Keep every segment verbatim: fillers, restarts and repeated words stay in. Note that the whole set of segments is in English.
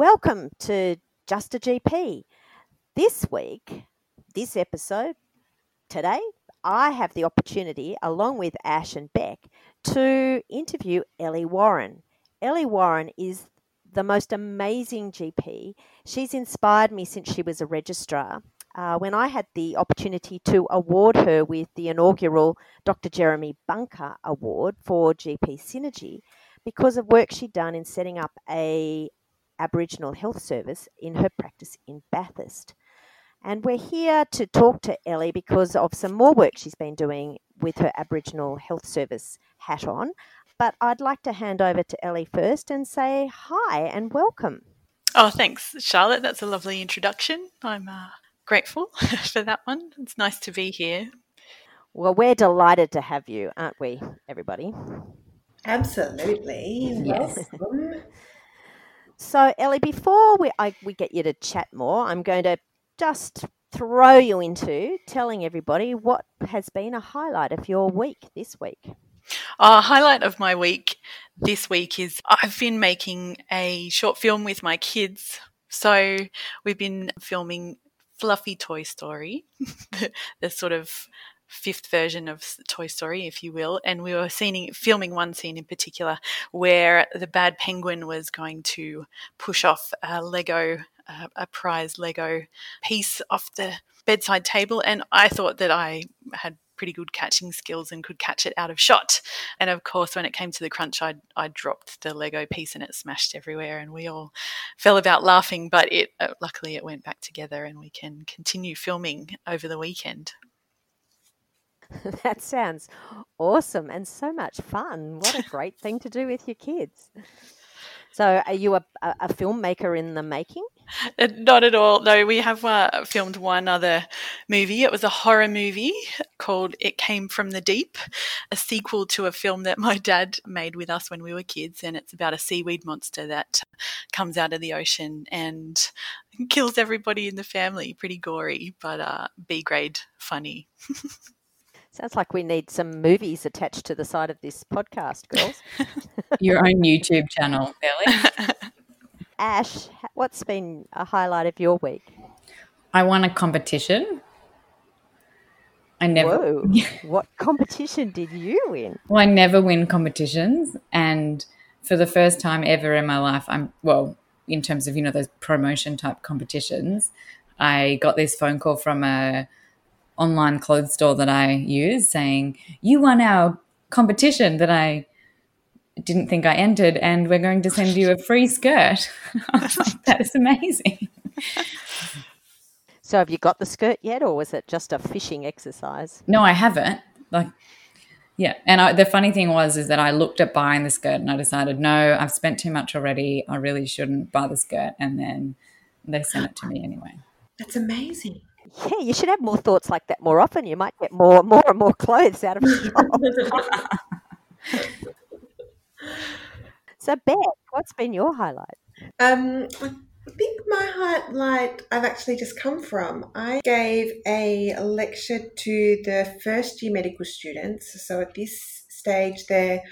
Welcome to Just a G P. This week, this episode, today, I have the opportunity, along with Ash and Beck, to interview Elly Warren. Elly Warren is the most amazing G P. She's inspired me since she was a registrar. Uh, when I had the opportunity to award her with the inaugural Doctor Jeremy Bunker Award for G P Synergy because of work she'd done in setting up a Aboriginal health service in her practice in Bathurst. And we're here to talk to Elly because of some more work she's been doing with her Aboriginal health service hat on. But I'd like to hand over to Elly first and say hi and welcome. Oh, thanks, Charlotte. That's a lovely introduction. I'm uh, grateful for that one. It's nice to be here. Well, we're delighted to have you, aren't we, everybody? Absolutely. Yes. Welcome. So, Elly, before we I, we get you to chat more, I'm going to just throw you into telling everybody what has been a highlight of your week this week. A highlight of my week this week is I've been making a short film with my kids. So we've been filming Fluffy Toy Story, the, the sort of fifth version of Toy Story, if you will. And we were seeing, filming one scene in particular where the bad penguin was going to push off a Lego, uh, a prize Lego piece off the bedside table. And I thought that I had pretty good catching skills and could catch it out of shot, and of course when it came to the crunch I I dropped the Lego piece and it smashed everywhere and we all fell about laughing, but it uh, luckily it went back together and we can continue filming over the weekend. That sounds awesome and so much fun. What a great thing to do with your kids. So are you a, a filmmaker in the making? Not at all. No, we have uh, filmed one other movie. It was a horror movie called It Came From The Deep, a sequel to a film that my dad made with us when we were kids, and it's about a seaweed monster that comes out of the ocean and kills everybody in the family. Pretty gory, but uh, B-grade funny. Sounds like we need some movies attached to the side of this podcast, girls. Your own YouTube channel, Elly. Ash, what's been a highlight of your week? I won a competition. I never. Whoa. What competition did you win? Well, I never win competitions, and for the first time ever in my life, I'm well, in terms of, you know, those promotion type competitions, I got this phone call from a online clothes store that I use saying, "You won our competition that I didn't think I entered, and we're going to send you a free skirt." I was like, that is amazing. So have you got the skirt yet, or was it just a fishing exercise? No, I haven't. Like, yeah. And I, the funny thing was is that I looked at buying the skirt and I decided, no, I've spent too much already. I really shouldn't buy the skirt. And then they sent it to me anyway. That's amazing. Yeah, you should have more thoughts like that more often. You might get more, more and more clothes out of the shop. So, Beck, what's been your highlight? Um, I think my highlight I've actually just come from. I gave a lecture to the first year medical students. So at this stage, they're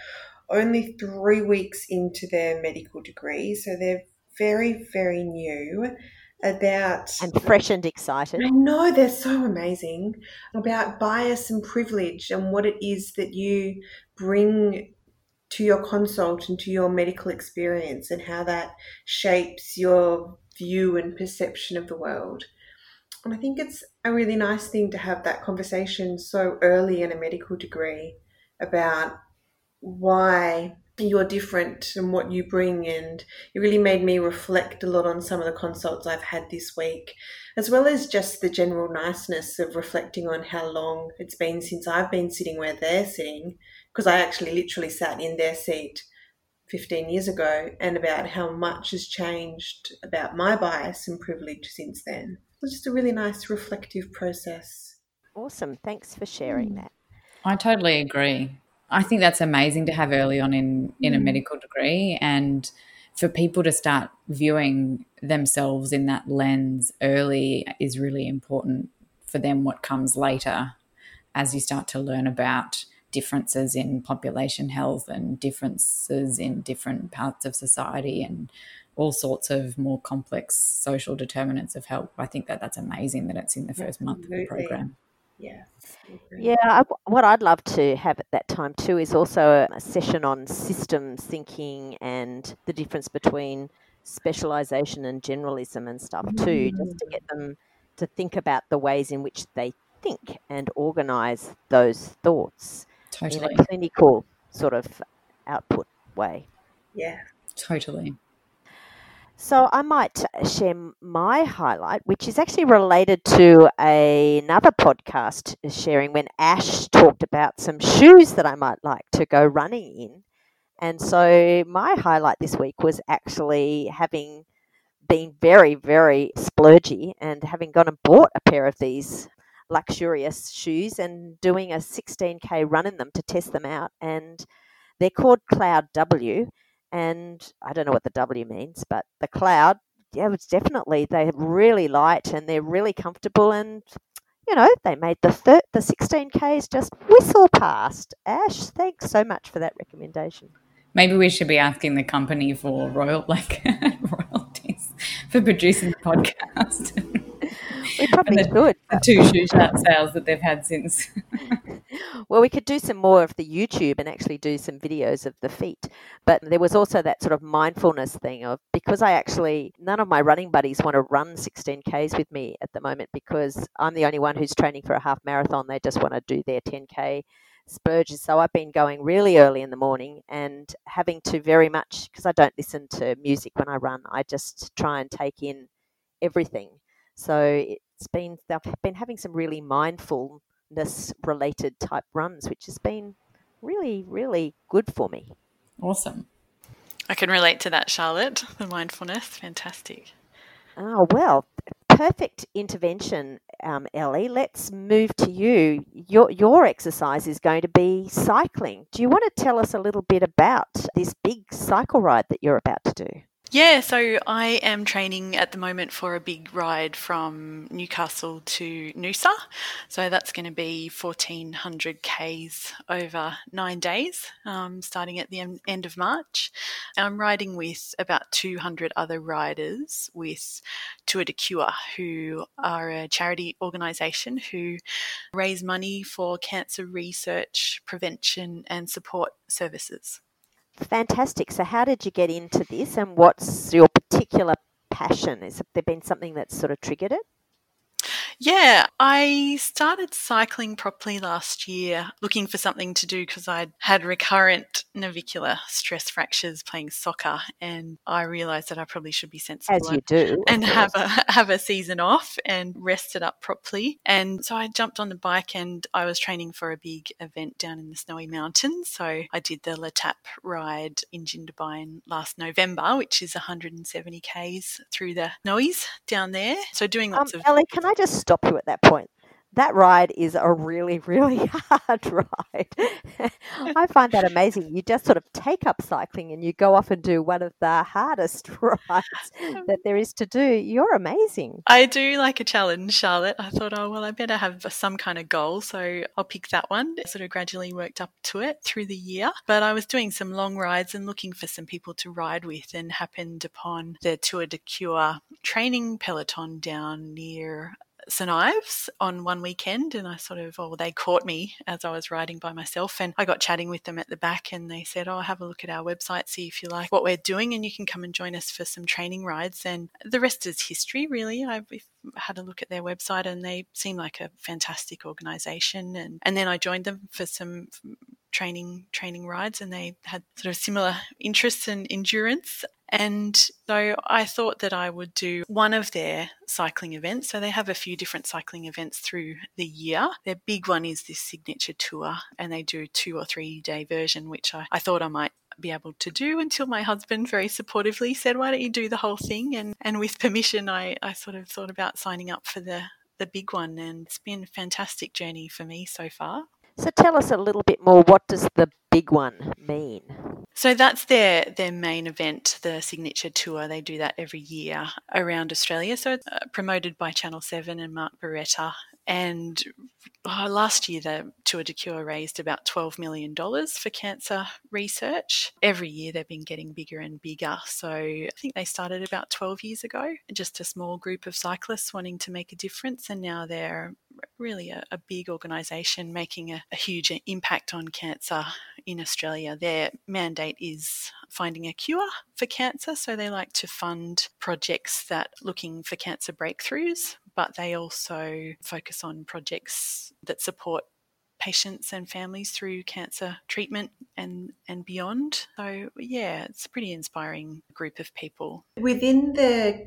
only three weeks into their medical degree. So they're very, very new about... And fresh and excited. I know, they're so amazing. About bias and privilege and what it is that you bring to your consult and to your medical experience and how that shapes your view and perception of the world. And I think it's a really nice thing to have that conversation so early in a medical degree about why you're different and what you bring. And it really made me reflect a lot on some of the consults I've had this week, as well as just the general niceness of reflecting on how long it's been since I've been sitting where they're sitting, because I actually literally sat in their seat fifteen years ago, and about how much has changed about my bias and privilege since then. It was just a really nice reflective process. Awesome. Thanks for sharing that. I totally agree. I think that's amazing to have early on in, in a medical degree, and for people to start viewing themselves in that lens early is really important for them. What comes later, as you start to learn about differences in population health and differences in different parts of society and all sorts of more complex social determinants of health. I think that that's amazing that it's in the first month Absolutely. Of the program. Yeah. Yeah. I, what I'd love to have at that time too is also a session on systems thinking and the difference between specialisation and generalism and stuff too, mm-hmm. just to get them to think about the ways in which they think and organise those thoughts totally. In a clinical sort of output way. Yeah, totally. So I might share my highlight, which is actually related to a, another podcast sharing when Ash talked about some shoes that I might like to go running in. And so my highlight this week was actually having been very, very splurgy and having gone and bought a pair of these luxurious shoes and doing a sixteen K run in them to test them out. And they're called Cloud W. And I don't know what the W means, but the Cloud, yeah, it's definitely, they're really light and they're really comfortable. And, you know, they made the thir- the sixteen Ks just whistle past. Ash, thanks so much for that recommendation. Maybe we should be asking the company for royal like royalties for producing the podcast. We probably the, could. The two shoe shop sales that they've had since. Well, we could do some more of the YouTube and actually do some videos of the feet. But there was also that sort of mindfulness thing of, because I actually, none of my running buddies want to run sixteen Ks with me at the moment because I'm the only one who's training for a half marathon. They just want to do their ten K splurges. So I've been going really early in the morning and having to very much, because I don't listen to music when I run, I just try and take in everything. So it's been, I've been having some really mindfulness related type runs, which has been really, really good for me. Awesome. I can relate to that, Charlotte, the mindfulness. Fantastic. Oh, well, perfect intervention, um, Elly. Let's move to you. Your your exercise is going to be cycling. Do you want to tell us a little bit about this big cycle ride that you're about to do? Yeah, so I am training at the moment for a big ride from Newcastle to Noosa. So that's going to be fourteen hundred Ks over nine days, um, starting at the en- end of March. And I'm riding with about two hundred other riders with Tour de Cure, who are a charity organisation who raise money for cancer research, prevention and support services. Fantastic. So how did you get into this and what's your particular passion? Has there been something that's sort of triggered it? Yeah, I started cycling properly last year looking for something to do because I'd had recurrent navicular stress fractures playing soccer and I realised that I probably should be sensible As you do, and have a, have a season off and rest it up properly. And so I jumped on the bike and I was training for a big event down in the Snowy Mountains. So I did the La Tap ride in Jindabyne last November, which is one hundred seventy Ks through the Snowies down there. So doing lots um, of... Elly, can I just... stop you at that point. That ride is a really, really hard ride. I find that amazing. You just sort of take up cycling and you go off and do one of the hardest rides that there is to do. You're amazing. I do like a challenge, Charlotte. I thought, oh, well, I better have some kind of goal. So I'll pick that one. I sort of gradually worked up to it through the year. But I was doing some long rides and looking for some people to ride with and happened upon the Tour de Cure training peloton down near St Ives on one weekend and I sort of, oh, they caught me as I was riding by myself and I got chatting with them at the back and they said, oh, have a look at our website, see if you like what we're doing and you can come and join us for some training rides. And the rest is history, really. I've had a look at their website and they seem like a fantastic organisation. And, and then I joined them for some training training rides and they had sort of similar interests in endurance. And so I thought that I would do one of their cycling events. So they have a few different cycling events through the year. Their big one is this signature tour and they do two or three day version, which I, I thought I might be able to do until my husband very supportively said, why don't you do the whole thing? And, and with permission, I, I sort of thought about signing up for the, the big one. And it's been a fantastic journey for me so far. So tell us a little bit more, what does the big one mean? So that's their, their main event, the signature tour. They do that every year around Australia. So it's promoted by Channel seven and Mark Beretta. And oh, last year, the Tour de Cure raised about twelve million dollars for cancer research. Every year they've been getting bigger and bigger. So I think they started about twelve years ago, just a small group of cyclists wanting to make a difference. And now they're really a, a big organisation making a, a huge impact on cancer in Australia. Their mandate is finding a cure for cancer. So they like to fund projects that looking for cancer breakthroughs, but they also focus on projects that support patients and families through cancer treatment and, and beyond. So, yeah, it's a pretty inspiring group of people. Within the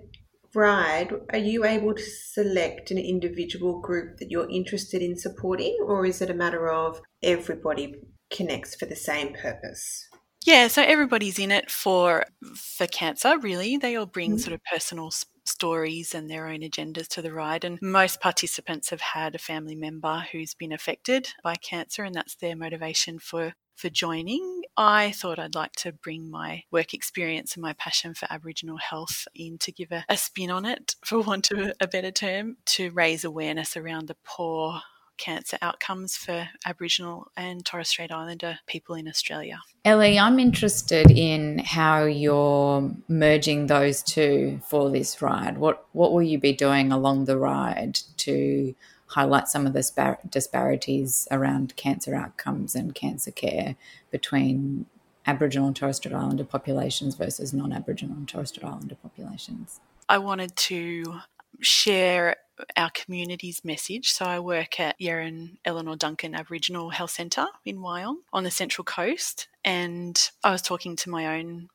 ride, are you able to select an individual group that you're interested in supporting, or is it a matter of everybody connects for the same purpose? Yeah, so everybody's in it for for cancer, really. They all bring mm-hmm. sort of personal sp- stories and their own agendas to the ride, and most participants have had a family member who's been affected by cancer, and that's their motivation for for joining. I thought I'd like to bring my work experience and my passion for Aboriginal health in to give a, a spin on it, for want of a better term, to raise awareness around the poor cancer outcomes for Aboriginal and Torres Strait Islander people in Australia. Elly, I'm interested in how you're merging those two for this ride. What what will you be doing along the ride to highlight some of the dispar- disparities around cancer outcomes and cancer care between Aboriginal and Torres Strait Islander populations versus non-Aboriginal and Torres Strait Islander populations? I wanted to share our community's message. So I work at Yarran Eleanor Duncan Aboriginal Health Centre in Wyong on the Central Coast, and I was talking to my own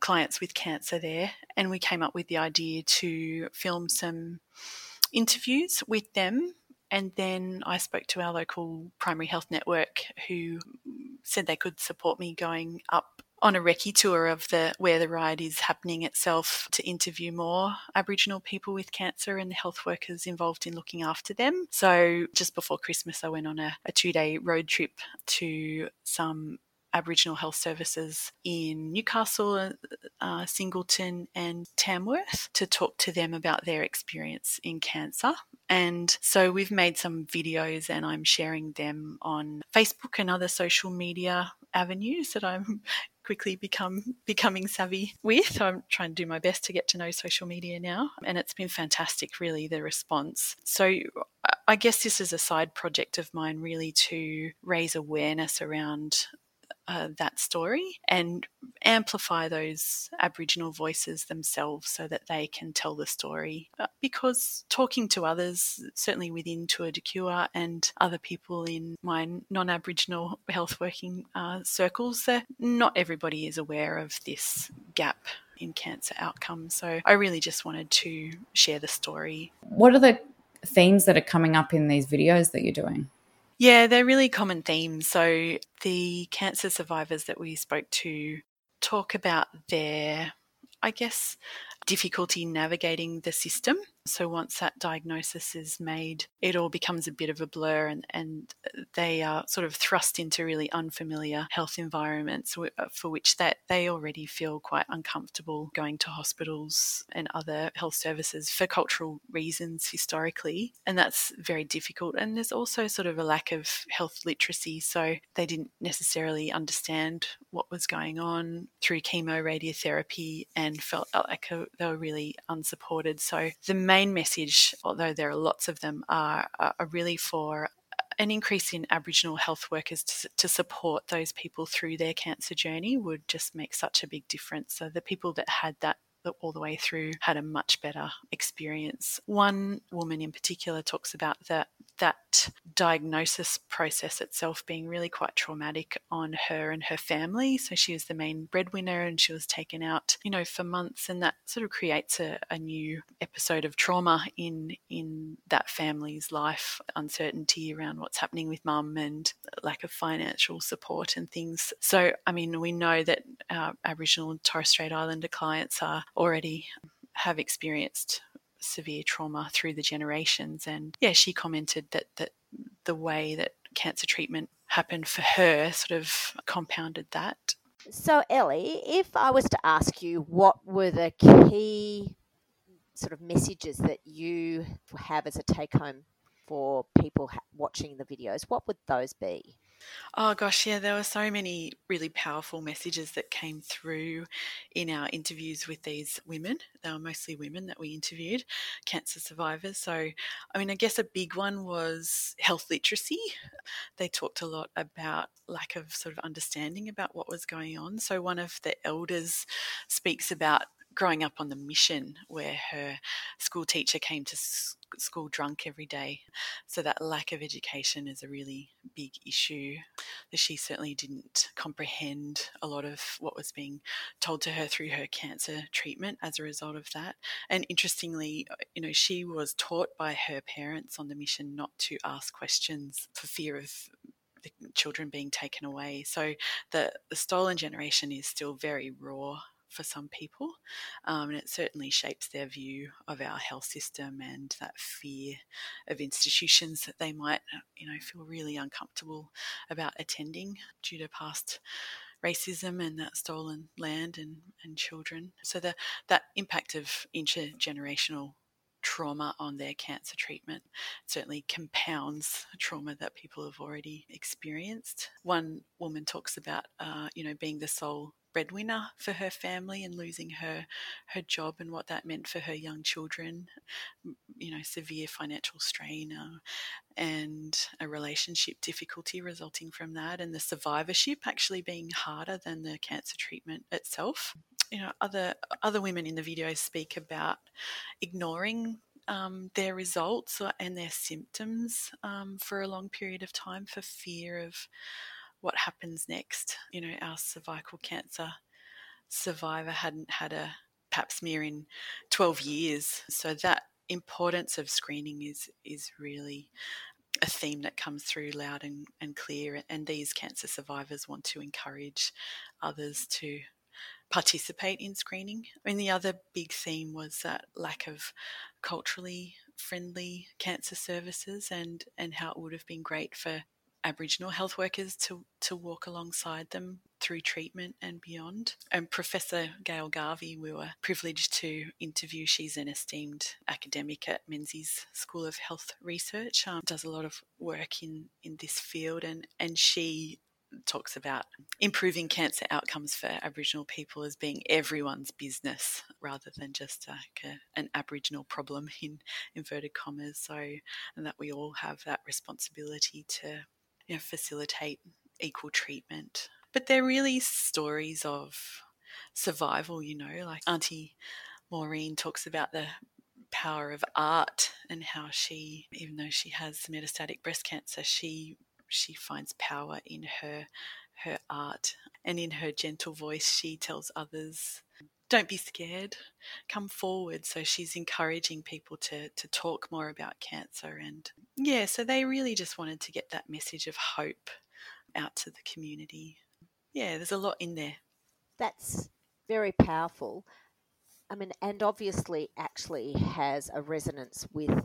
clients with cancer there, and we came up with the idea to film some interviews with them. And then I spoke to our local primary health network, who said they could support me going up on a recce tour of the where the ride is happening itself to interview more Aboriginal people with cancer and the health workers involved in looking after them. So just before Christmas, I went on a, a two-day road trip to some Aboriginal health services in Newcastle, uh, Singleton and Tamworth to talk to them about their experience in cancer. And so we've made some videos and I'm sharing them on Facebook and other social media avenues that I'm quickly become becoming savvy with. I'm trying to do my best to get to know social media now, and it's been fantastic, really, the response. So I guess this is a side project of mine, really, to raise awareness around Uh, that story and amplify those Aboriginal voices themselves so that they can tell the story. Uh, because talking to others, certainly within Tour de Cure and other people in my non-Aboriginal health working uh, circles, uh, not everybody is aware of this gap in cancer outcomes. So I really just wanted to share the story. What are the themes that are coming up in these videos that you're doing? Yeah, they're really common themes. So the cancer survivors that we spoke to talk about their, I guess, difficulty navigating the system. So once that diagnosis is made, it all becomes a bit of a blur, and, and they are sort of thrust into really unfamiliar health environments for which that they already feel quite uncomfortable going to hospitals and other health services for cultural reasons historically, and that's very difficult. And there's also sort of a lack of health literacy, so they didn't necessarily understand what was going on through chemo, radiotherapy, and felt like they were really unsupported. So the main message, although there are lots of them, are, are really for an increase in Aboriginal health workers to, to support those people through their cancer journey would just make such a big difference. So the people that had that all the way through had a much better experience. One woman in particular talks about that that diagnosis process itself being really quite traumatic on her and her family. So she was the main breadwinner and she was taken out, you know, for months, and that sort of creates a, a new episode of trauma in in that family's life, uncertainty around what's happening with mum and lack of financial support and things. So, I mean, we know that our Aboriginal and Torres Strait Islander clients are already have experienced severe trauma through the generations, and yeah, she commented that that the way that cancer treatment happened for her sort of compounded that. So Elly, if I was to ask you what were the key sort of messages that you have as a take home for people ha- watching the videos, what would those be? Oh gosh, yeah, there were so many really powerful messages that came through in our interviews with these women. They were mostly women that we interviewed, cancer survivors. So, I mean, I guess a big one was health literacy. They talked a lot about lack of sort of understanding about what was going on. So one of the elders speaks about growing up on the mission where her school teacher came to school drunk every day. So that lack of education is a really big issue. She certainly didn't comprehend a lot of what was being told to her through her cancer treatment as a result of that. And interestingly, you know, she was taught by her parents on the mission not to ask questions for fear of the children being taken away. So the, the stolen generation is still very raw for some people, um, and it certainly shapes their view of our health system and that fear of institutions that they might, you know, feel really uncomfortable about attending due to past racism and that stolen land and, and children. So the, that impact of intergenerational trauma on their cancer treatment certainly compounds trauma that people have already experienced. One woman talks about, uh, you know, being the sole breadwinner for her family and losing her her job and what that meant for her young children, you know, severe financial strain uh, and a relationship difficulty resulting from that, and the survivorship actually being harder than the cancer treatment itself. You know, other other women in the video speak about ignoring Um, their results and their symptoms um, for a long period of time for fear of what happens next. You know, our cervical cancer survivor hadn't had a pap smear in twelve years. So that importance of screening is is really a theme that comes through loud and, and clear. And these cancer survivors want to encourage others to participate in screening. I mean, the other big theme was that lack of culturally friendly cancer services and, and how it would have been great for Aboriginal health workers to, to walk alongside them through treatment and beyond. And Professor Gail Garvey, we were privileged to interview. She's an esteemed academic at Menzies School of Health Research, um, does a lot of work in, in this field, and, and she talks about improving cancer outcomes for Aboriginal people as being everyone's business rather than just like a, an Aboriginal problem in inverted commas. So, and that we all have that responsibility to, you know, facilitate equal treatment. But they're really stories of survival, you know, like Auntie Maureen talks about the power of art and how she, even though she has metastatic breast cancer, she She finds power in her her art, and in her gentle voice she tells others, don't be scared, come forward. So she's encouraging people to to talk more about cancer. And yeah, so they really just wanted to get that message of hope out to the community. Yeah, there's a lot in there. That's very powerful. I mean, and obviously actually has a resonance with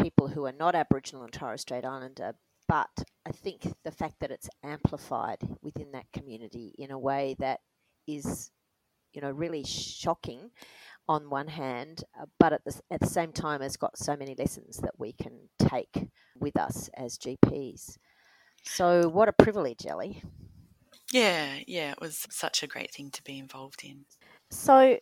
people who are not Aboriginal and Torres Strait Islander, but I think the fact that it's amplified within that community in a way that is, you know, really shocking on one hand, uh, but at the, at the same time has got so many lessons that we can take with us as G Ps. So what a privilege, Elly. Yeah, yeah, it was such a great thing to be involved in. So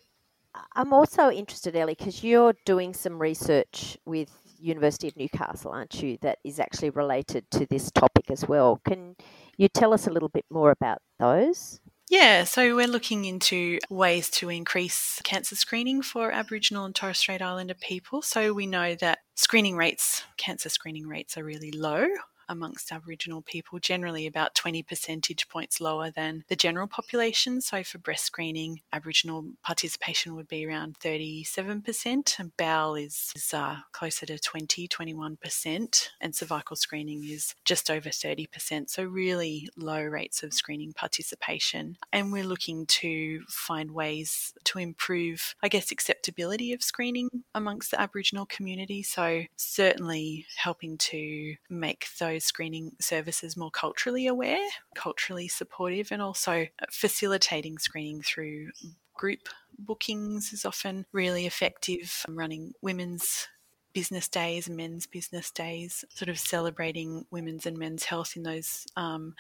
I'm also interested, Elly, because you're doing some research with University of Newcastle, aren't you, that is actually related to this topic as well. Can you tell us a little bit more about those? Yeah, so we're looking into ways to increase cancer screening for Aboriginal and Torres Strait Islander people. So we know that screening rates, cancer screening rates are really low amongst Aboriginal people, generally about twenty percentage points lower than the general population. So for breast screening, Aboriginal participation would be around thirty-seven percent, and bowel is, is uh, closer to twenty, twenty-one percent, and cervical screening is just over thirty percent. So really low rates of screening participation. And we're looking to find ways to improve, I guess, acceptability of screening amongst the Aboriginal community. So certainly helping to make those screening services more culturally aware, culturally supportive, and also facilitating screening through group bookings is often really effective. I'm running women's business days, men's business days, sort of celebrating women's and men's health in those um,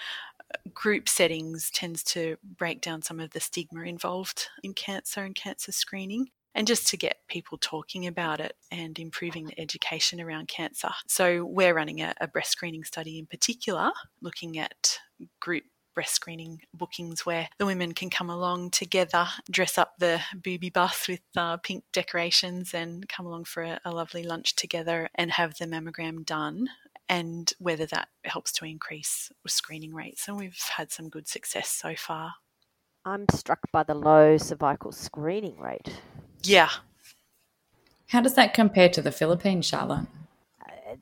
group settings tends to break down some of the stigma involved in cancer and cancer screening, and just to get people talking about it and improving the education around cancer. So we're running a, a breast screening study in particular, looking at group breast screening bookings where the women can come along together, dress up the booby bus with uh, pink decorations and come along for a, a lovely lunch together and have the mammogram done, and whether that helps to increase screening rates. And we've had some good success so far. I'm struck by the low cervical screening rate. Yeah. How does that compare to the Philippines, Charlotte?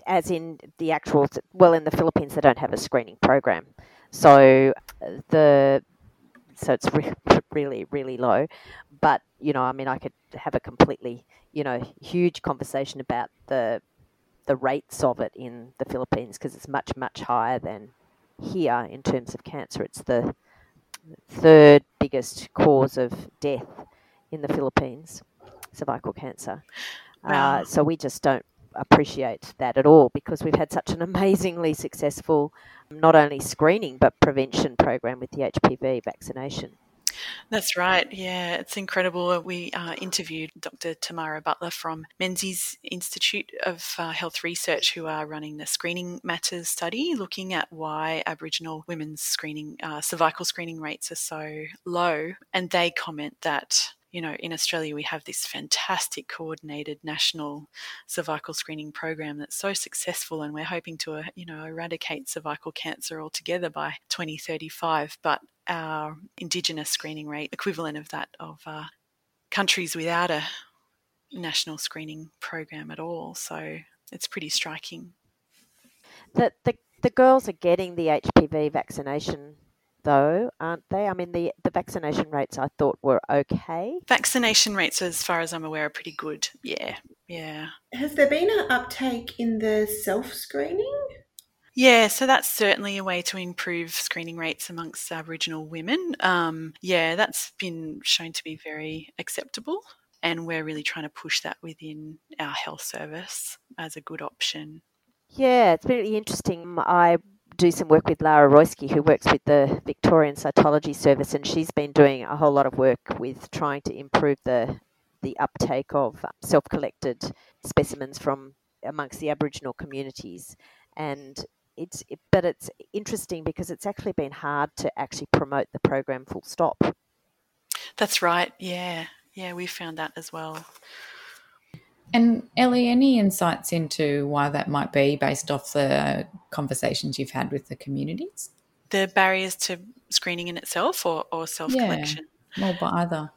As in the actual, well, in the Philippines, they don't have a screening program. So the so it's re- really, really low. But, you know, I mean, I could have a completely, you know, huge conversation about the the rates of it in the Philippines, because it's much, much higher than here in terms of cancer. It's the third biggest cause of death in the Philippines, cervical cancer. Wow. Uh, so we just don't appreciate that at all, because we've had such an amazingly successful not only screening but prevention program with the H P V vaccination. That's right, yeah, it's incredible. We uh, interviewed Doctor Tamara Butler from Menzies Institute of uh, Health Research, who are running the Screening Matters study, looking at why Aboriginal women's screening, uh, cervical screening rates are so low, and they comment that, you know, in Australia we have this fantastic coordinated national cervical screening program that's so successful, and we're hoping to, uh, you know, eradicate cervical cancer altogether by twenty thirty-five. But our Indigenous screening rate, equivalent of that of uh, countries without a national screening program at all, so it's pretty striking. The the, the girls are getting the H P V vaccination, though, aren't they? I mean, the, the vaccination rates I thought were okay. Vaccination rates, as far as I'm aware, are pretty good. Yeah, yeah. Has there been an uptake in the self-screening? Yeah, so that's certainly a way to improve screening rates amongst Aboriginal women. Um, yeah, that's been shown to be very acceptable, and we're really trying to push that within our health service as a good option. Yeah, it's really interesting. I do some work with Lara Royski, who works with the Victorian Cytology Service, and she's been doing a whole lot of work with trying to improve the the uptake of self-collected specimens from amongst the Aboriginal communities. And it's it, but it's interesting because it's actually been hard to actually promote the program full stop. That's right, yeah. Yeah, we found that as well. And Elly, any insights into why that might be based off the conversations you've had with the communities? The barriers to screening in itself or, or self-collection? Yeah, or by either.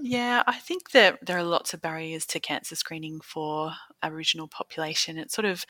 Yeah, I think that there are lots of barriers to cancer screening for Aboriginal population. It sort of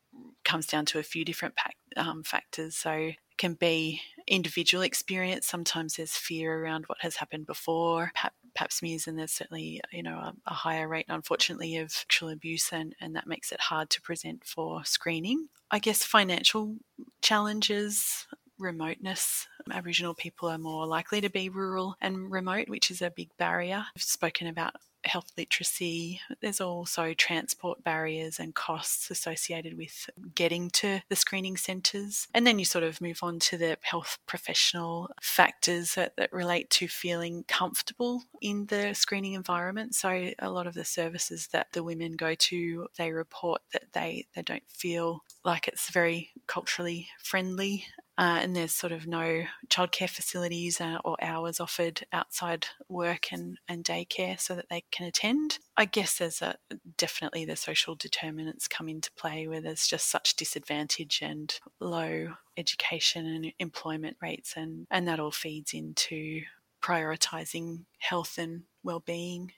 comes down to a few different pac- um, factors. So it can be individual experience. Sometimes there's fear around what has happened before, perhaps pap smears, and there's certainly, you know, a, a higher rate, unfortunately, of sexual abuse, and, and that makes it hard to present for screening. I guess financial challenges, remoteness. Aboriginal people are more likely to be rural and remote, which is a big barrier. We've spoken about health literacy. There's also transport barriers and costs associated with getting to the screening centres. And then you sort of move on to the health professional factors that, that relate to feeling comfortable in the screening environment. So a lot of the services that the women go to, they report that they, they don't feel like it's very culturally friendly. Uh, and there's sort of no childcare facilities uh, or hours offered outside work and, and daycare so that they can attend. I guess there's a, definitely the social determinants come into play, where there's just such disadvantage and low education and employment rates, and, and that all feeds into prioritising health and well-being.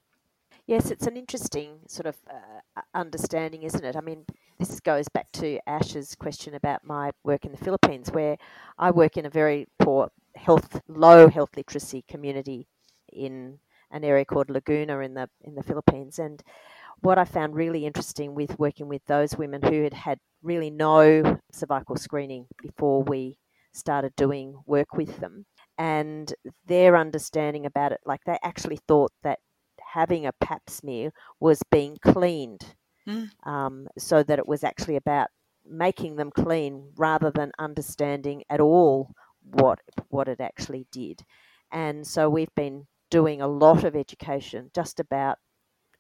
Yes, it's an interesting sort of uh, understanding, isn't it? I mean, this goes back to Ash's question about my work in the Philippines, where I work in a very poor health, low health literacy community in an area called Laguna in the in the Philippines. And what I found really interesting with working with those women who had had really no cervical screening before we started doing work with them, and their understanding about it, like they actually thought that having a pap smear was being cleaned mm. um, so that it was actually about making them clean rather than understanding at all what what it actually did. And so we've been doing a lot of education just about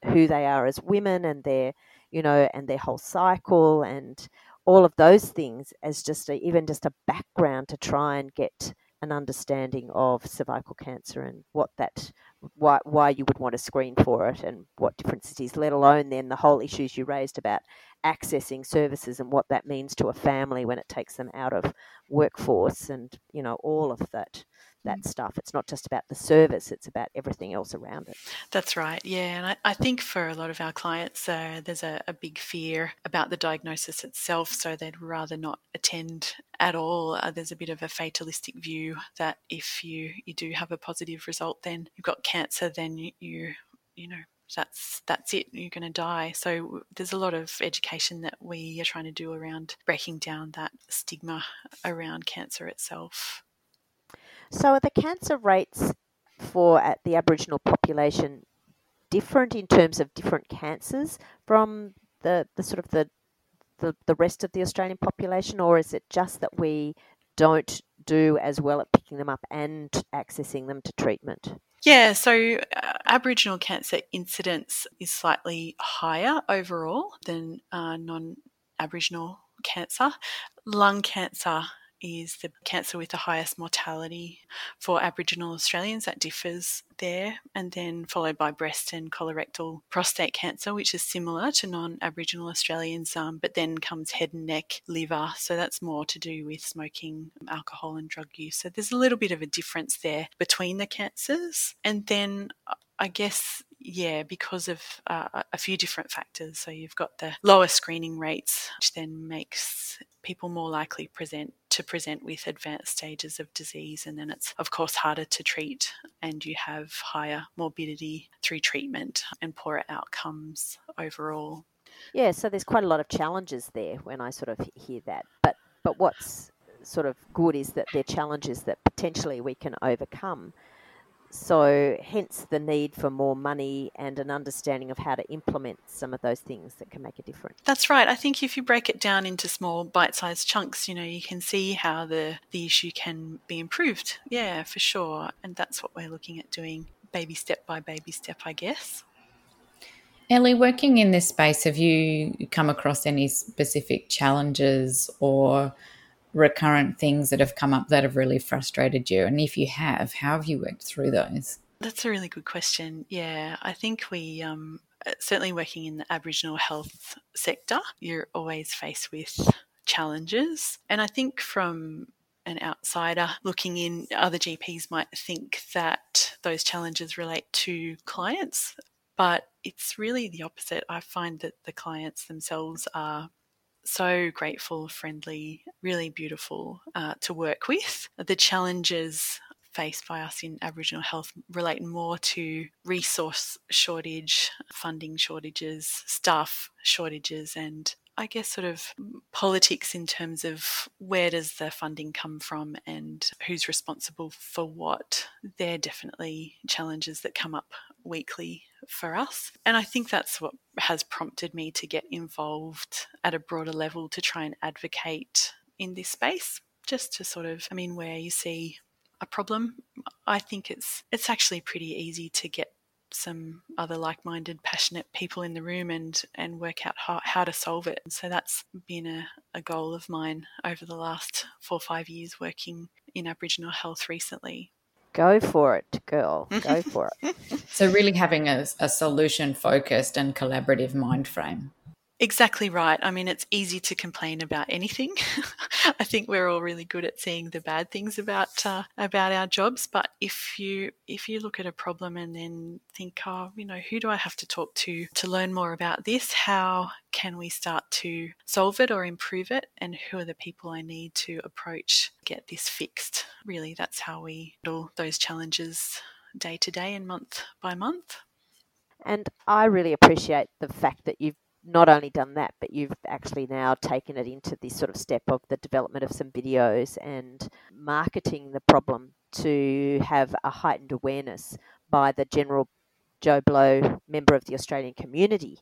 who they are as women and their, you know, and their whole cycle and all of those things as just a, even just a background to try and get an understanding of cervical cancer and what that, why why you would want to screen for it and what difference it is, let alone then the whole issues you raised about accessing services and what that means to a family when it takes them out of workforce and, you know, all of that. that stuff. It's not just about the service, it's about everything else around it. That's right, yeah. And I, I think for a lot of our clients, uh, there's a, a big fear about the diagnosis itself, so they'd rather not attend at all. Uh, there's a bit of a fatalistic view that if you, you do have a positive result, then you've got cancer, then you, you, you know, that's that's it, you're going to die. So there's a lot of education that we are trying to do around breaking down that stigma around cancer itself. So are the cancer rates for at the Aboriginal population different in terms of different cancers from the, the sort of the, the the rest of the Australian population, or is it just that we don't do as well at picking them up and accessing them to treatment? Yeah, so uh, Aboriginal cancer incidence is slightly higher overall than uh, non-Aboriginal cancer. Lung cancer is the cancer with the highest mortality for Aboriginal Australians. That differs there, and then followed by breast and colorectal, prostate cancer, which is similar to non-Aboriginal Australians, um, but then comes head and neck, liver. So that's more to do with smoking, alcohol and drug use. So there's a little bit of a difference there between the cancers. And then I guess, yeah, because of uh, a few different factors. So you've got the lower screening rates, which then makes people more likely present to present with advanced stages of disease, and then it's of course harder to treat, and you have higher morbidity through treatment and poorer outcomes overall. Yeah, so there's quite a lot of challenges there when I sort of hear that. But but what's sort of good is that they're challenges that potentially we can overcome. So hence the need for more money and an understanding of how to implement some of those things that can make a difference. That's right. I think if you break it down into small bite-sized chunks, you know, you can see how the, the issue can be improved. Yeah, for sure. And that's what we're looking at doing, baby step by baby step, I guess. Elly, working in this space, have you come across any specific challenges or recurrent things that have come up that have really frustrated you? And if you have, how have you worked through those? That's a really good question. Yeah, I think we, um, certainly working in the Aboriginal health sector, you're always faced with challenges. And I think from an outsider looking in, other G Ps might think that those challenges relate to clients, but it's really the opposite. I find that the clients themselves are so grateful, friendly, really beautiful uh, to work with. The challenges faced by us in Aboriginal health relate more to resource shortage, funding shortages, staff shortages, and I guess sort of politics in terms of where does the funding come from and who's responsible for what. They're definitely challenges that come up weekly for us. And I think that's what has prompted me to get involved at a broader level to try and advocate in this space, just to sort of, I mean, where you see a problem, I think it's it's actually pretty easy to get some other like-minded, passionate people in the room and and work out how, how to solve it. And so that's been a, a goal of mine over the last four or five years working in Aboriginal health recently. Go for it, girl. Go for it. So really having a, a solution-focused and collaborative mind frame. Exactly right. I mean, it's easy to complain about anything. I think we're all really good at seeing the bad things about uh, about our jobs. But if you if you look at a problem and then think, oh, you know, who do I have to talk to to learn more about this? How can we start to solve it or improve it? And who are the people I need to approach to get this fixed? Really, that's how we handle those challenges day to day and month by month. And I really appreciate the fact that you've not only done that, but you've actually now taken it into this sort of step of the development of some videos and marketing the problem to have a heightened awareness by the general Joe Blow member of the Australian community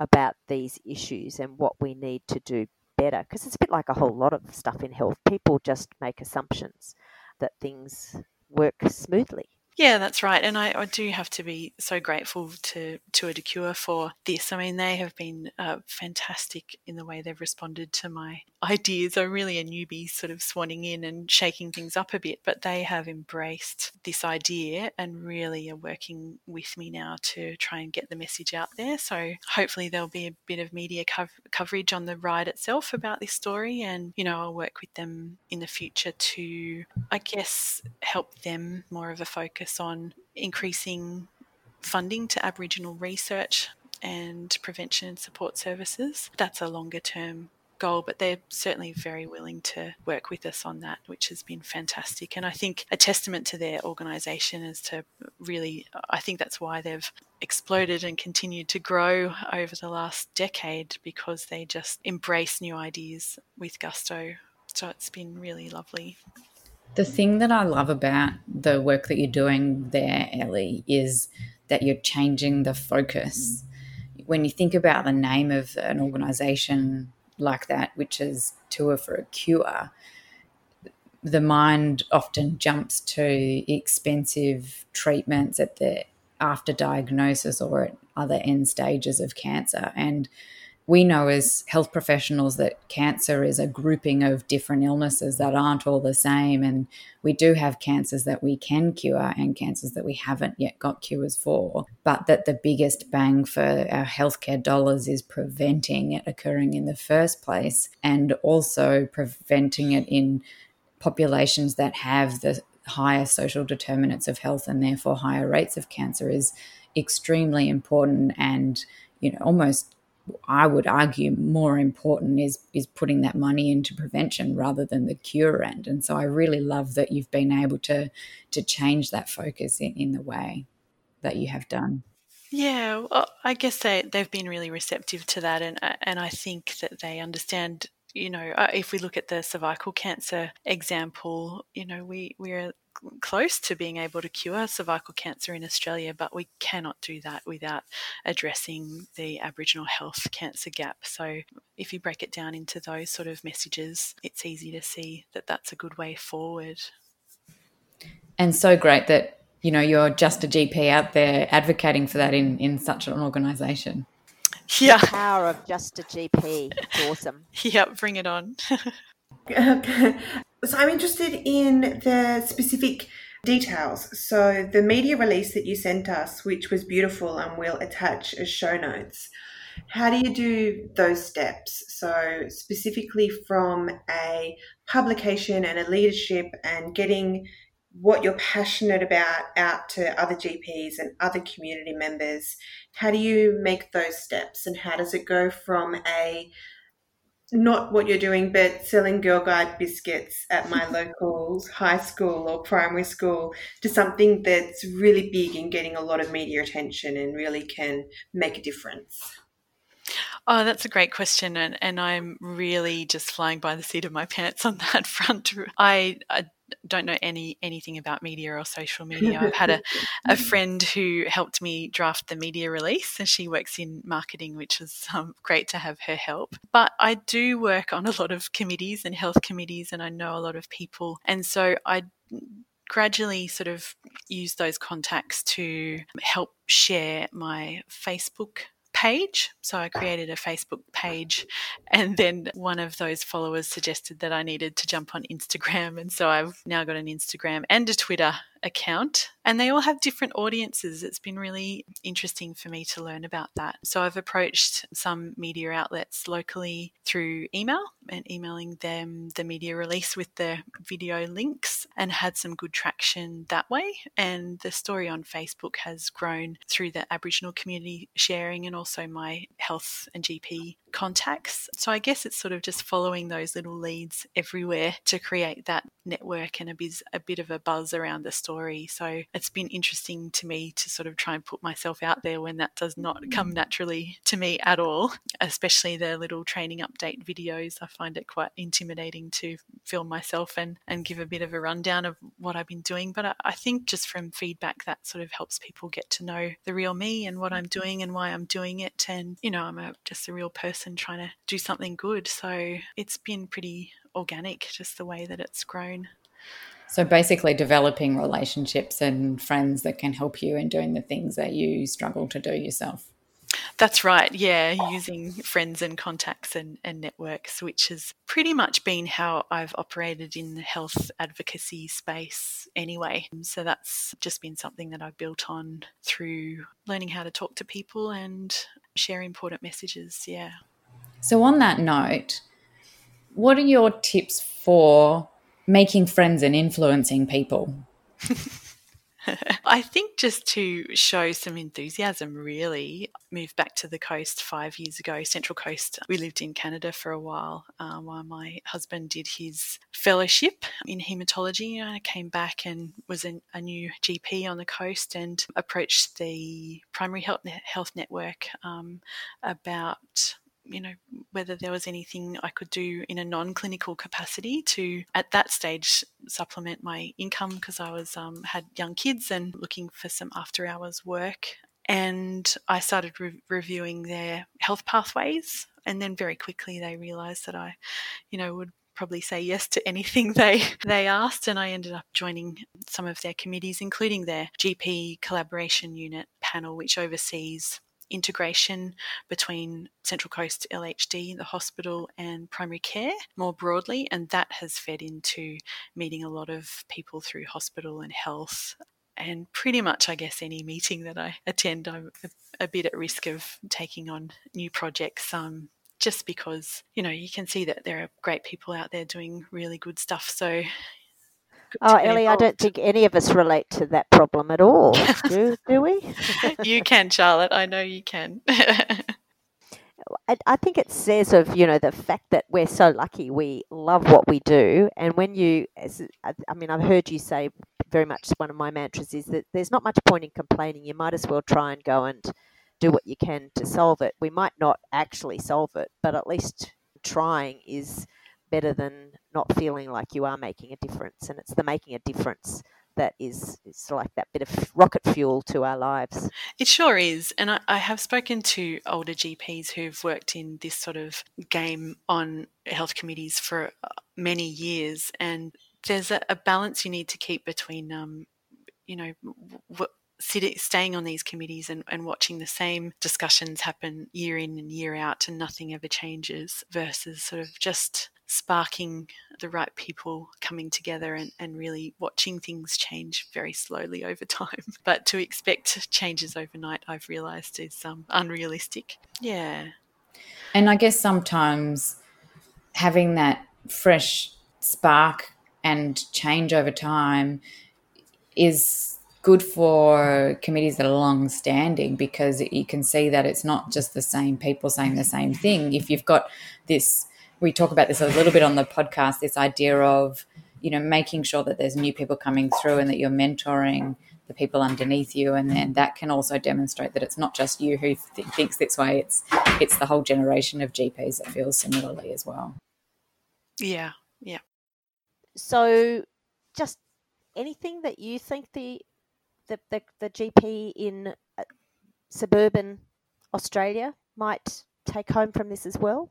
about these issues and what we need to do better, because it's a bit like a whole lot of stuff in health. People just make assumptions that things work smoothly. Yeah, that's right. And I, I do have to be so grateful to Tour de Cure for this. I mean, they have been uh, fantastic in the way they've responded to my ideas. I'm really a newbie sort of swanning in and shaking things up a bit, but they have embraced this idea and really are working with me now to try and get the message out there. So hopefully there'll be a bit of media cov- coverage on the ride itself about this story, and, you know, I'll work with them in the future to, I guess, help them more of a focus on increasing funding to Aboriginal research and prevention and support services. That's a longer term goal, but they're certainly very willing to work with us on that, which has been fantastic. And I think a testament to their organisation is to really, I think that's why they've exploded and continued to grow over the last decade, because they just embrace new ideas with gusto. So it's been really lovely. The thing that I love about the work that you're doing there, Elly, is that you're changing the focus. When you think about the name of an organisation like that, which is Tour for a Cure, the mind often jumps to expensive treatments at the after diagnosis or at other end stages of cancer. And we know as health professionals that cancer is a grouping of different illnesses that aren't all the same, and we do have cancers that we can cure and cancers that we haven't yet got cures for, but that the biggest bang for our healthcare dollars is preventing it occurring in the first place, and also preventing it in populations that have the higher social determinants of health and therefore higher rates of cancer is extremely important. And, you know, almost, I would argue, more important is is putting that money into prevention rather than the cure end. And so I really love that you've been able to to change that focus in, in the way that you have done. Yeah, well, I guess they, they've been really receptive to that, and and I think that they understand. You know, if we look at the cervical cancer example, you know, we we're close to being able to cure cervical cancer in Australia, but we cannot do that without addressing the Aboriginal health cancer gap. So if you break it down into those sort of messages, it's easy to see that that's a good way forward. And so great that, you know, you're just a G P out there advocating for that in, in such an organisation. Yeah. The power of just a G P. It's awesome. Yeah, bring it on. Okay. So I'm interested in the specific details. So the media release that you sent us, which was beautiful and we'll attach as show notes, how do you do those steps? So specifically from a publication and a leadership and getting what you're passionate about out to other G Ps and other community members, how do you make those steps, and how does it go from a not what you're doing, but selling Girl Guide biscuits at my local high school or primary school to something that's really big and getting a lot of media attention and really can make a difference? Oh, that's a great question, and, and I'm really just flying by the seat of my pants on that front. I, I don't know any anything about media or social media. I've had a, a friend who helped me draft the media release, and she works in marketing, which is um, great to have her help. But I do work on a lot of committees and health committees, and I know a lot of people. And so I gradually sort of use those contacts to help share my Facebook page. So I created a Facebook page, and then one of those followers suggested that I needed to jump on Instagram, and so I've now got an Instagram and a Twitter account, and they all have different audiences. It's been really interesting for me to learn about that. So I've approached some media outlets locally through email and emailing them the media release with the video links, and had some good traction that way. And the story on Facebook has grown through the Aboriginal community sharing and also my health and G P contacts. So I guess it's sort of just following those little leads everywhere to create that network and a, biz, a bit of a buzz around the story. So it's been interesting to me to sort of try and put myself out there when that does not come naturally to me at all, especially the little training update videos. I find it quite intimidating to film myself and, and give a bit of a rundown of what I've been doing. But I, I think just from feedback, that sort of helps people get to know the real me and what I'm doing and why I'm doing it. And, you know, I'm a, just a real person trying to do something good. So it's been pretty organic, just the way that it's grown. So basically developing relationships and friends that can help you in doing the things that you struggle to do yourself. That's right, yeah, using friends and contacts and, and networks, which has pretty much been how I've operated in the health advocacy space anyway. So that's just been something that I've built on through learning how to talk to people and share important messages, yeah. So on that note, what are your tips for making friends and influencing people? I think just to show some enthusiasm, really. Moved back to the coast five years ago, Central Coast. We lived in Canada for a while uh, while my husband did his fellowship in haematology. And I came back and was an, a new G P on the coast and approached the primary health, health network um, about... you know, whether there was anything I could do in a non-clinical capacity to, at that stage, supplement my income because I was um, had young kids and looking for some after-hours work. And I started re- reviewing their health pathways, and then very quickly they realised that I, you know, would probably say yes to anything they they asked, and I ended up joining some of their committees, including their G P collaboration unit panel, which oversees integration between Central Coast L H D, the hospital, and primary care more broadly, and that has fed into meeting a lot of people through hospital and health. And pretty much, I guess, any meeting that I attend, I'm a, a bit at risk of taking on new projects, um, just because, you know, you can see that there are great people out there doing really good stuff. So Oh, Elly, I don't think any of us relate to that problem at all, do, do we? You can, Charlotte. I know you can. I, I think it says of, you know, the fact that we're so lucky we love what we do. And when you, as, I, I mean, I've heard you say very much one of my mantras is that there's not much point in complaining. You might as well try and go and do what you can to solve it. We might not actually solve it, but at least trying is better than not feeling like you are making a difference. And it's the making a difference that is, it's like that bit of rocket fuel to our lives. It sure is. And I, I have spoken to older G Ps who've worked in this sort of game on health committees for many years, and there's a, a balance you need to keep between, um, you know, what, staying on these committees and, and watching the same discussions happen year in and year out and nothing ever changes, versus sort of just sparking the right people coming together and, and really watching things change very slowly over time. But to expect changes overnight, I've realised, is um, unrealistic. Yeah. And I guess sometimes having that fresh spark and change over time is good for committees that are long-standing, because you can see that it's not just the same people saying the same thing. If you've got this, we talk about this a little bit on the podcast, this idea of, you know, making sure that there's new people coming through and that you're mentoring the people underneath you, and then that can also demonstrate that it's not just you who th- thinks this way, it's it's the whole generation of G Ps that feels similarly as well. Yeah, yeah. So just anything that you think the The, the the G P in suburban Australia might take home from this as well?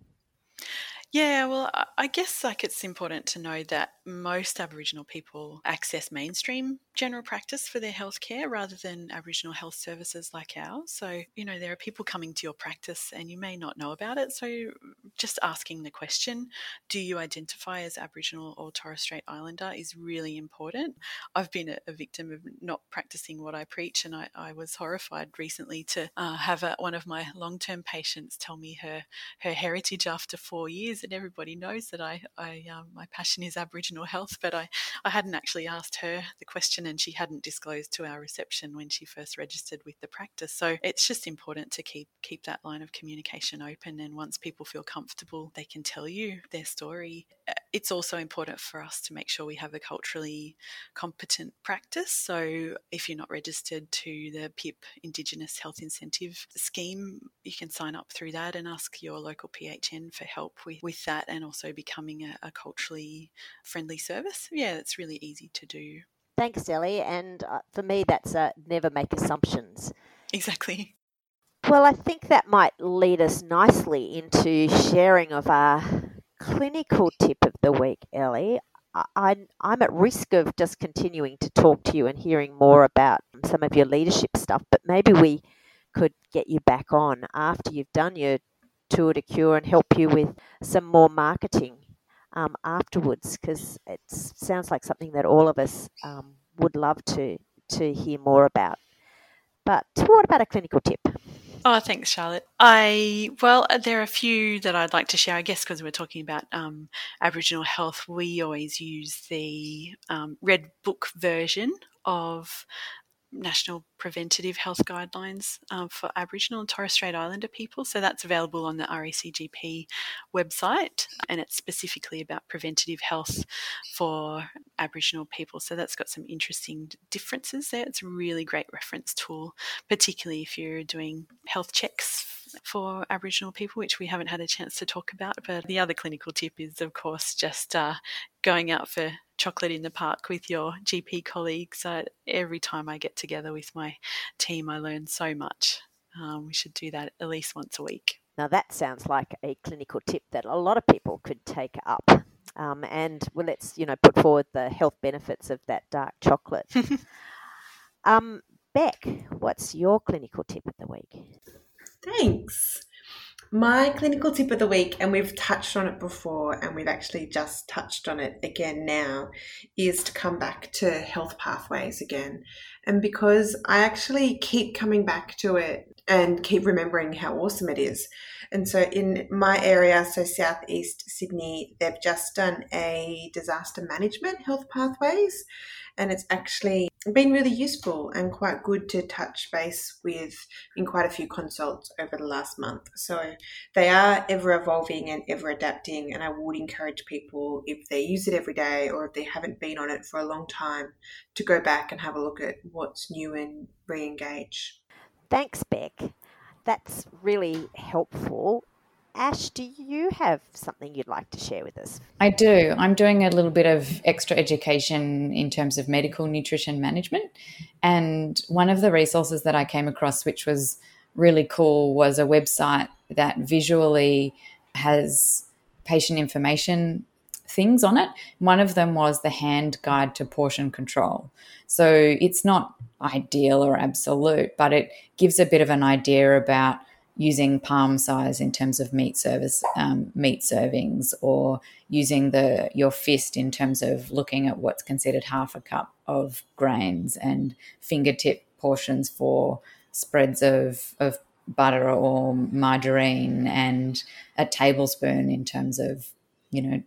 Yeah, well, I guess like it's important to know that most Aboriginal people access mainstream general practice for their healthcare rather than Aboriginal health services like ours. So, you know, there are people coming to your practice and you may not know about it. So just asking the question, do you identify as Aboriginal or Torres Strait Islander, is really important. I've been a, a victim of not practicing what I preach, and I, I was horrified recently to uh, have a, one of my long-term patients tell me her, her heritage after four years, and everybody knows that I, I um, my passion is Aboriginal health, but I, I hadn't actually asked her the question, and she hadn't disclosed to our reception when she first registered with the practice. So it's just important to keep keep that line of communication open, and once people feel comfortable, they can tell you their story. It's also important for us to make sure we have a culturally competent practice. So if you're not registered to the P I P Indigenous Health Incentive Scheme, you can sign up through that and ask your local P H N for help with, with that, and also becoming a, a culturally friendly service. Yeah, it's really easy to do. Thanks, Elly. And uh, for me, that's uh, never make assumptions. Exactly. Well, I think that might lead us nicely into sharing of our clinical tip of the week, Elly. I, I'm at risk of just continuing to talk to you and hearing more about some of your leadership stuff, but maybe we could get you back on after you've done your Tour de Cure and help you with some more marketing um, afterwards, because it sounds like something that all of us um, would love to, to hear more about. But what about a clinical tip? Oh, thanks, Charlotte. I well, there are a few that I'd like to share, I guess, because we're talking about um, Aboriginal health. We always use the um, Red Book version of National Preventative Health Guidelines uh, for Aboriginal and Torres Strait Islander people. So that's available on the R A C G P website, and it's specifically about preventative health for Aboriginal people. So that's got some interesting differences there. It's a really great reference tool, particularly if you're doing health checks for Aboriginal people, which we haven't had a chance to talk about. But the other clinical tip is, of course, just uh, going out for chocolate in the park with your G P colleagues. Uh, every time I get together with my team, I learn so much. Um, we should do that at least once a week. Now that sounds like a clinical tip that a lot of people could take up. Um, and well, let's, you know, put forward the health benefits of that dark chocolate. um, Beck, what's your clinical tip of the week? Thanks. My clinical tip of the week, and we've touched on it before and we've actually just touched on it again now, is to come back to health pathways again. And because I actually keep coming back to it and keep remembering how awesome it is. And so in my area, so southeast Sydney, they've just done a disaster management health pathways, and it's actually been really useful and quite good to touch base with in quite a few consults over the last month. So they are ever evolving and ever adapting, and I would encourage people, if they use it every day or if they haven't been on it for a long time, to go back and have a look at what's new and re-engage. Thanks, Beck. That's really helpful. Ash, do you have something you'd like to share with us? I do. I'm doing a little bit of extra education in terms of medical nutrition management. And one of the resources that I came across, which was really cool, was a website that visually has patient information things on it. One of them was the Hand Guide to Portion Control. So it's not ideal or absolute, but it gives a bit of an idea about using palm size in terms of meat service, um, meat servings, or using the your fist in terms of looking at what's considered half a cup of grains, and fingertip portions for spreads of, of butter or margarine, and a tablespoon in terms of, you know,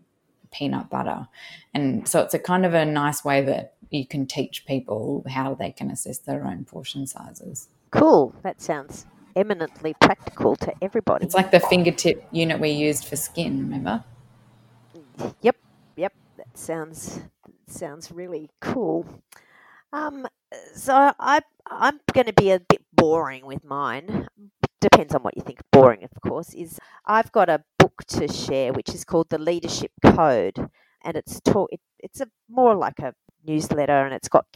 peanut butter. And so it's a kind of a nice way that you can teach people how they can assess their own portion sizes. Cool. That sounds eminently practical to everybody. It's like the fingertip unit we used for skin, remember? Yep, yep. That sounds sounds really cool. Um, so I, I'm going to be a bit boring with mine. Depends on what you think boring, of course. Is I've got a book to share which is called The Leadership Code, and it's ta- it, it's a more like a newsletter, and it's got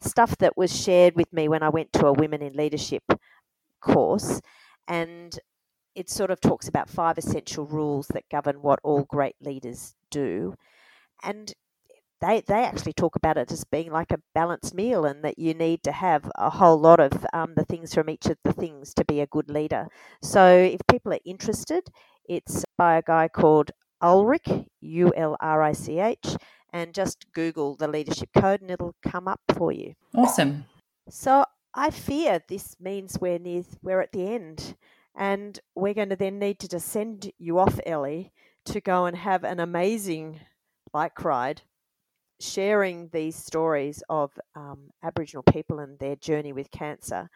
stuff that was shared with me when I went to a Women in Leadership course, and it sort of talks about five essential rules that govern what all great leaders do. And they they actually talk about it as being like a balanced meal, and that you need to have a whole lot of um, the things from each of the things to be a good leader. So if people are interested, It's by a guy called Ulrich, U L R I C H, and just Google the Leadership Code and it'll come up for you. Awesome. So I fear this means we're near, we're at the end, and we're going to then need to just send you off, Elly, to go and have an amazing bike ride, sharing these stories of um, Aboriginal people and their journey with cancer,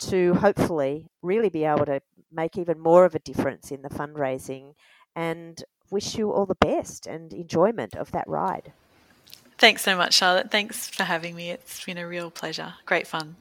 to hopefully really be able to make even more of a difference in the fundraising, and wish you all the best and enjoyment of that ride. Thanks so much, Charlotte. Thanks for having me. It's been a real pleasure. Great fun.